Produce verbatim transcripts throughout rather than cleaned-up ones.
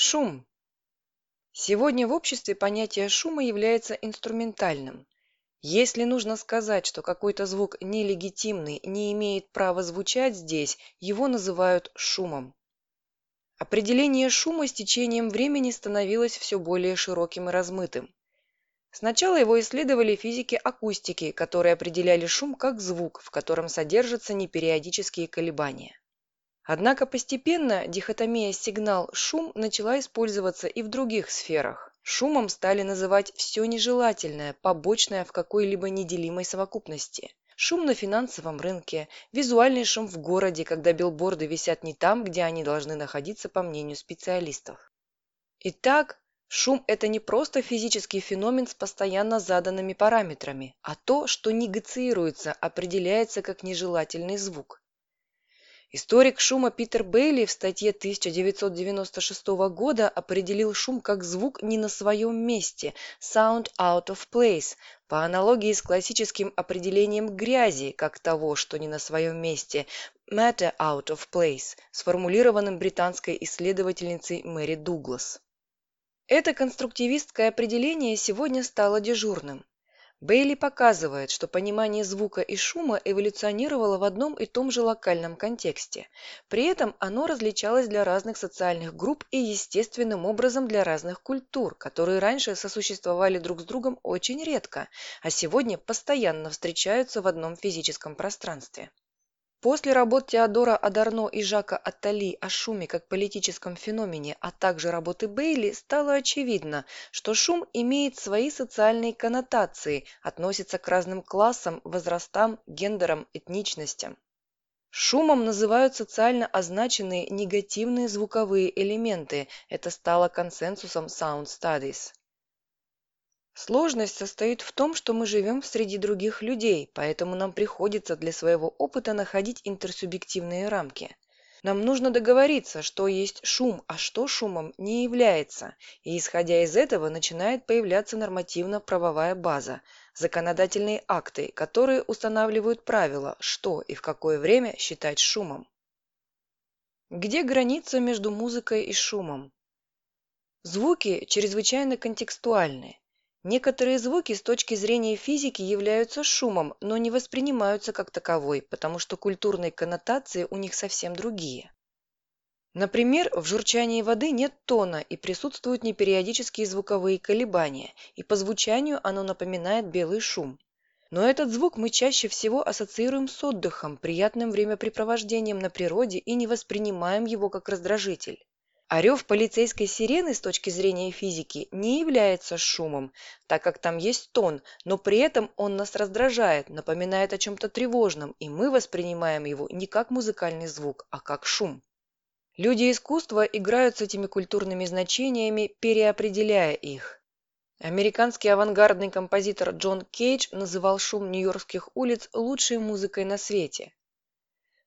Шум. Сегодня в обществе понятие шума является инструментальным. Если нужно сказать, что какой-то звук нелегитимный, не имеет права звучать здесь, его называют шумом. Определение шума с течением времени становилось все более широким и размытым. Сначала его исследовали физики-акустики, которые определяли шум как звук, в котором содержатся непериодические колебания. Однако постепенно дихотомия сигнал-шум начала использоваться и в других сферах. Шумом стали называть все нежелательное, побочное в какой-либо неделимой совокупности. Шум на финансовом рынке, визуальный шум в городе, когда билборды висят не там, где они должны находиться, по мнению специалистов. Итак, шум – это не просто физический феномен с постоянно заданными параметрами, а то, что негацируется, определяется как нежелательный звук. Историк шума Питер Бейли в статье тысяча девятьсот девяносто шестого года определил шум как звук не на своем месте – sound out of place, по аналогии с классическим определением грязи как того, что не на своем месте – matter out of place, сформулированным британской исследовательницей Мэри Дуглас. Это конструктивистское определение сегодня стало дежурным. Бейли показывает, что понимание звука и шума эволюционировало в одном и том же локальном контексте. При этом оно различалось для разных социальных групп и естественным образом для разных культур, которые раньше сосуществовали друг с другом очень редко, а сегодня постоянно встречаются в одном физическом пространстве. После работ Теодора Адорно и Жака Оттали о шуме как политическом феномене, а также работы Бейли, стало очевидно, что шум имеет свои социальные коннотации, относится к разным классам, возрастам, гендерам, этничностям. Шумом называют социально означенные негативные звуковые элементы. Это стало консенсусом Sound Studies. Сложность состоит в том, что мы живем среди других людей, поэтому нам приходится для своего опыта находить интерсубъективные рамки. Нам нужно договориться, что есть шум, а что шумом не является, и исходя из этого начинает появляться нормативно-правовая база, законодательные акты, которые устанавливают правила, что и в какое время считать шумом. Где граница между музыкой и шумом? Звуки чрезвычайно контекстуальны. Некоторые звуки с точки зрения физики являются шумом, но не воспринимаются как таковой, потому что культурные коннотации у них совсем другие. Например, в журчании воды нет тона и присутствуют непериодические звуковые колебания, и по звучанию оно напоминает белый шум. Но этот звук мы чаще всего ассоциируем с отдыхом, приятным времяпрепровождением на природе и не воспринимаем его как раздражитель. А рев полицейской сирены с точки зрения физики не является шумом, так как там есть тон, но при этом он нас раздражает, напоминает о чем-то тревожном, и мы воспринимаем его не как музыкальный звук, а как шум. Люди искусства играют с этими культурными значениями, переопределяя их. Американский авангардный композитор Джон Кейдж называл шум нью-йоркских улиц лучшей музыкой на свете.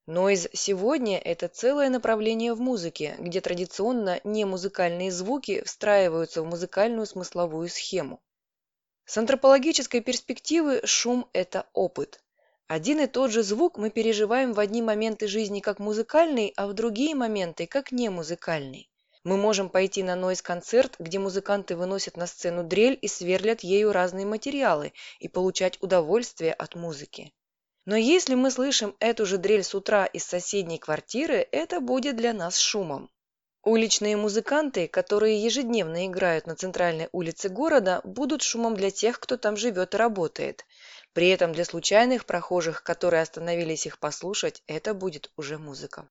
Нойз сегодня – это целое направление в музыке, где традиционно немузыкальные звуки встраиваются в музыкальную смысловую схему. С антропологической перспективы шум – это опыт. Один и тот же звук мы переживаем в одни моменты жизни как музыкальный, а в другие моменты как немузыкальный. Мы можем пойти на нойз-концерт, где музыканты выносят на сцену дрель и сверлят ею разные материалы, и получать удовольствие от музыки. Но если мы слышим эту же дрель с утра из соседней квартиры, это будет для нас шумом. Уличные музыканты, которые ежедневно играют на центральной улице города, будут шумом для тех, кто там живет и работает. При этом для случайных прохожих, которые остановились их послушать, это будет уже музыка.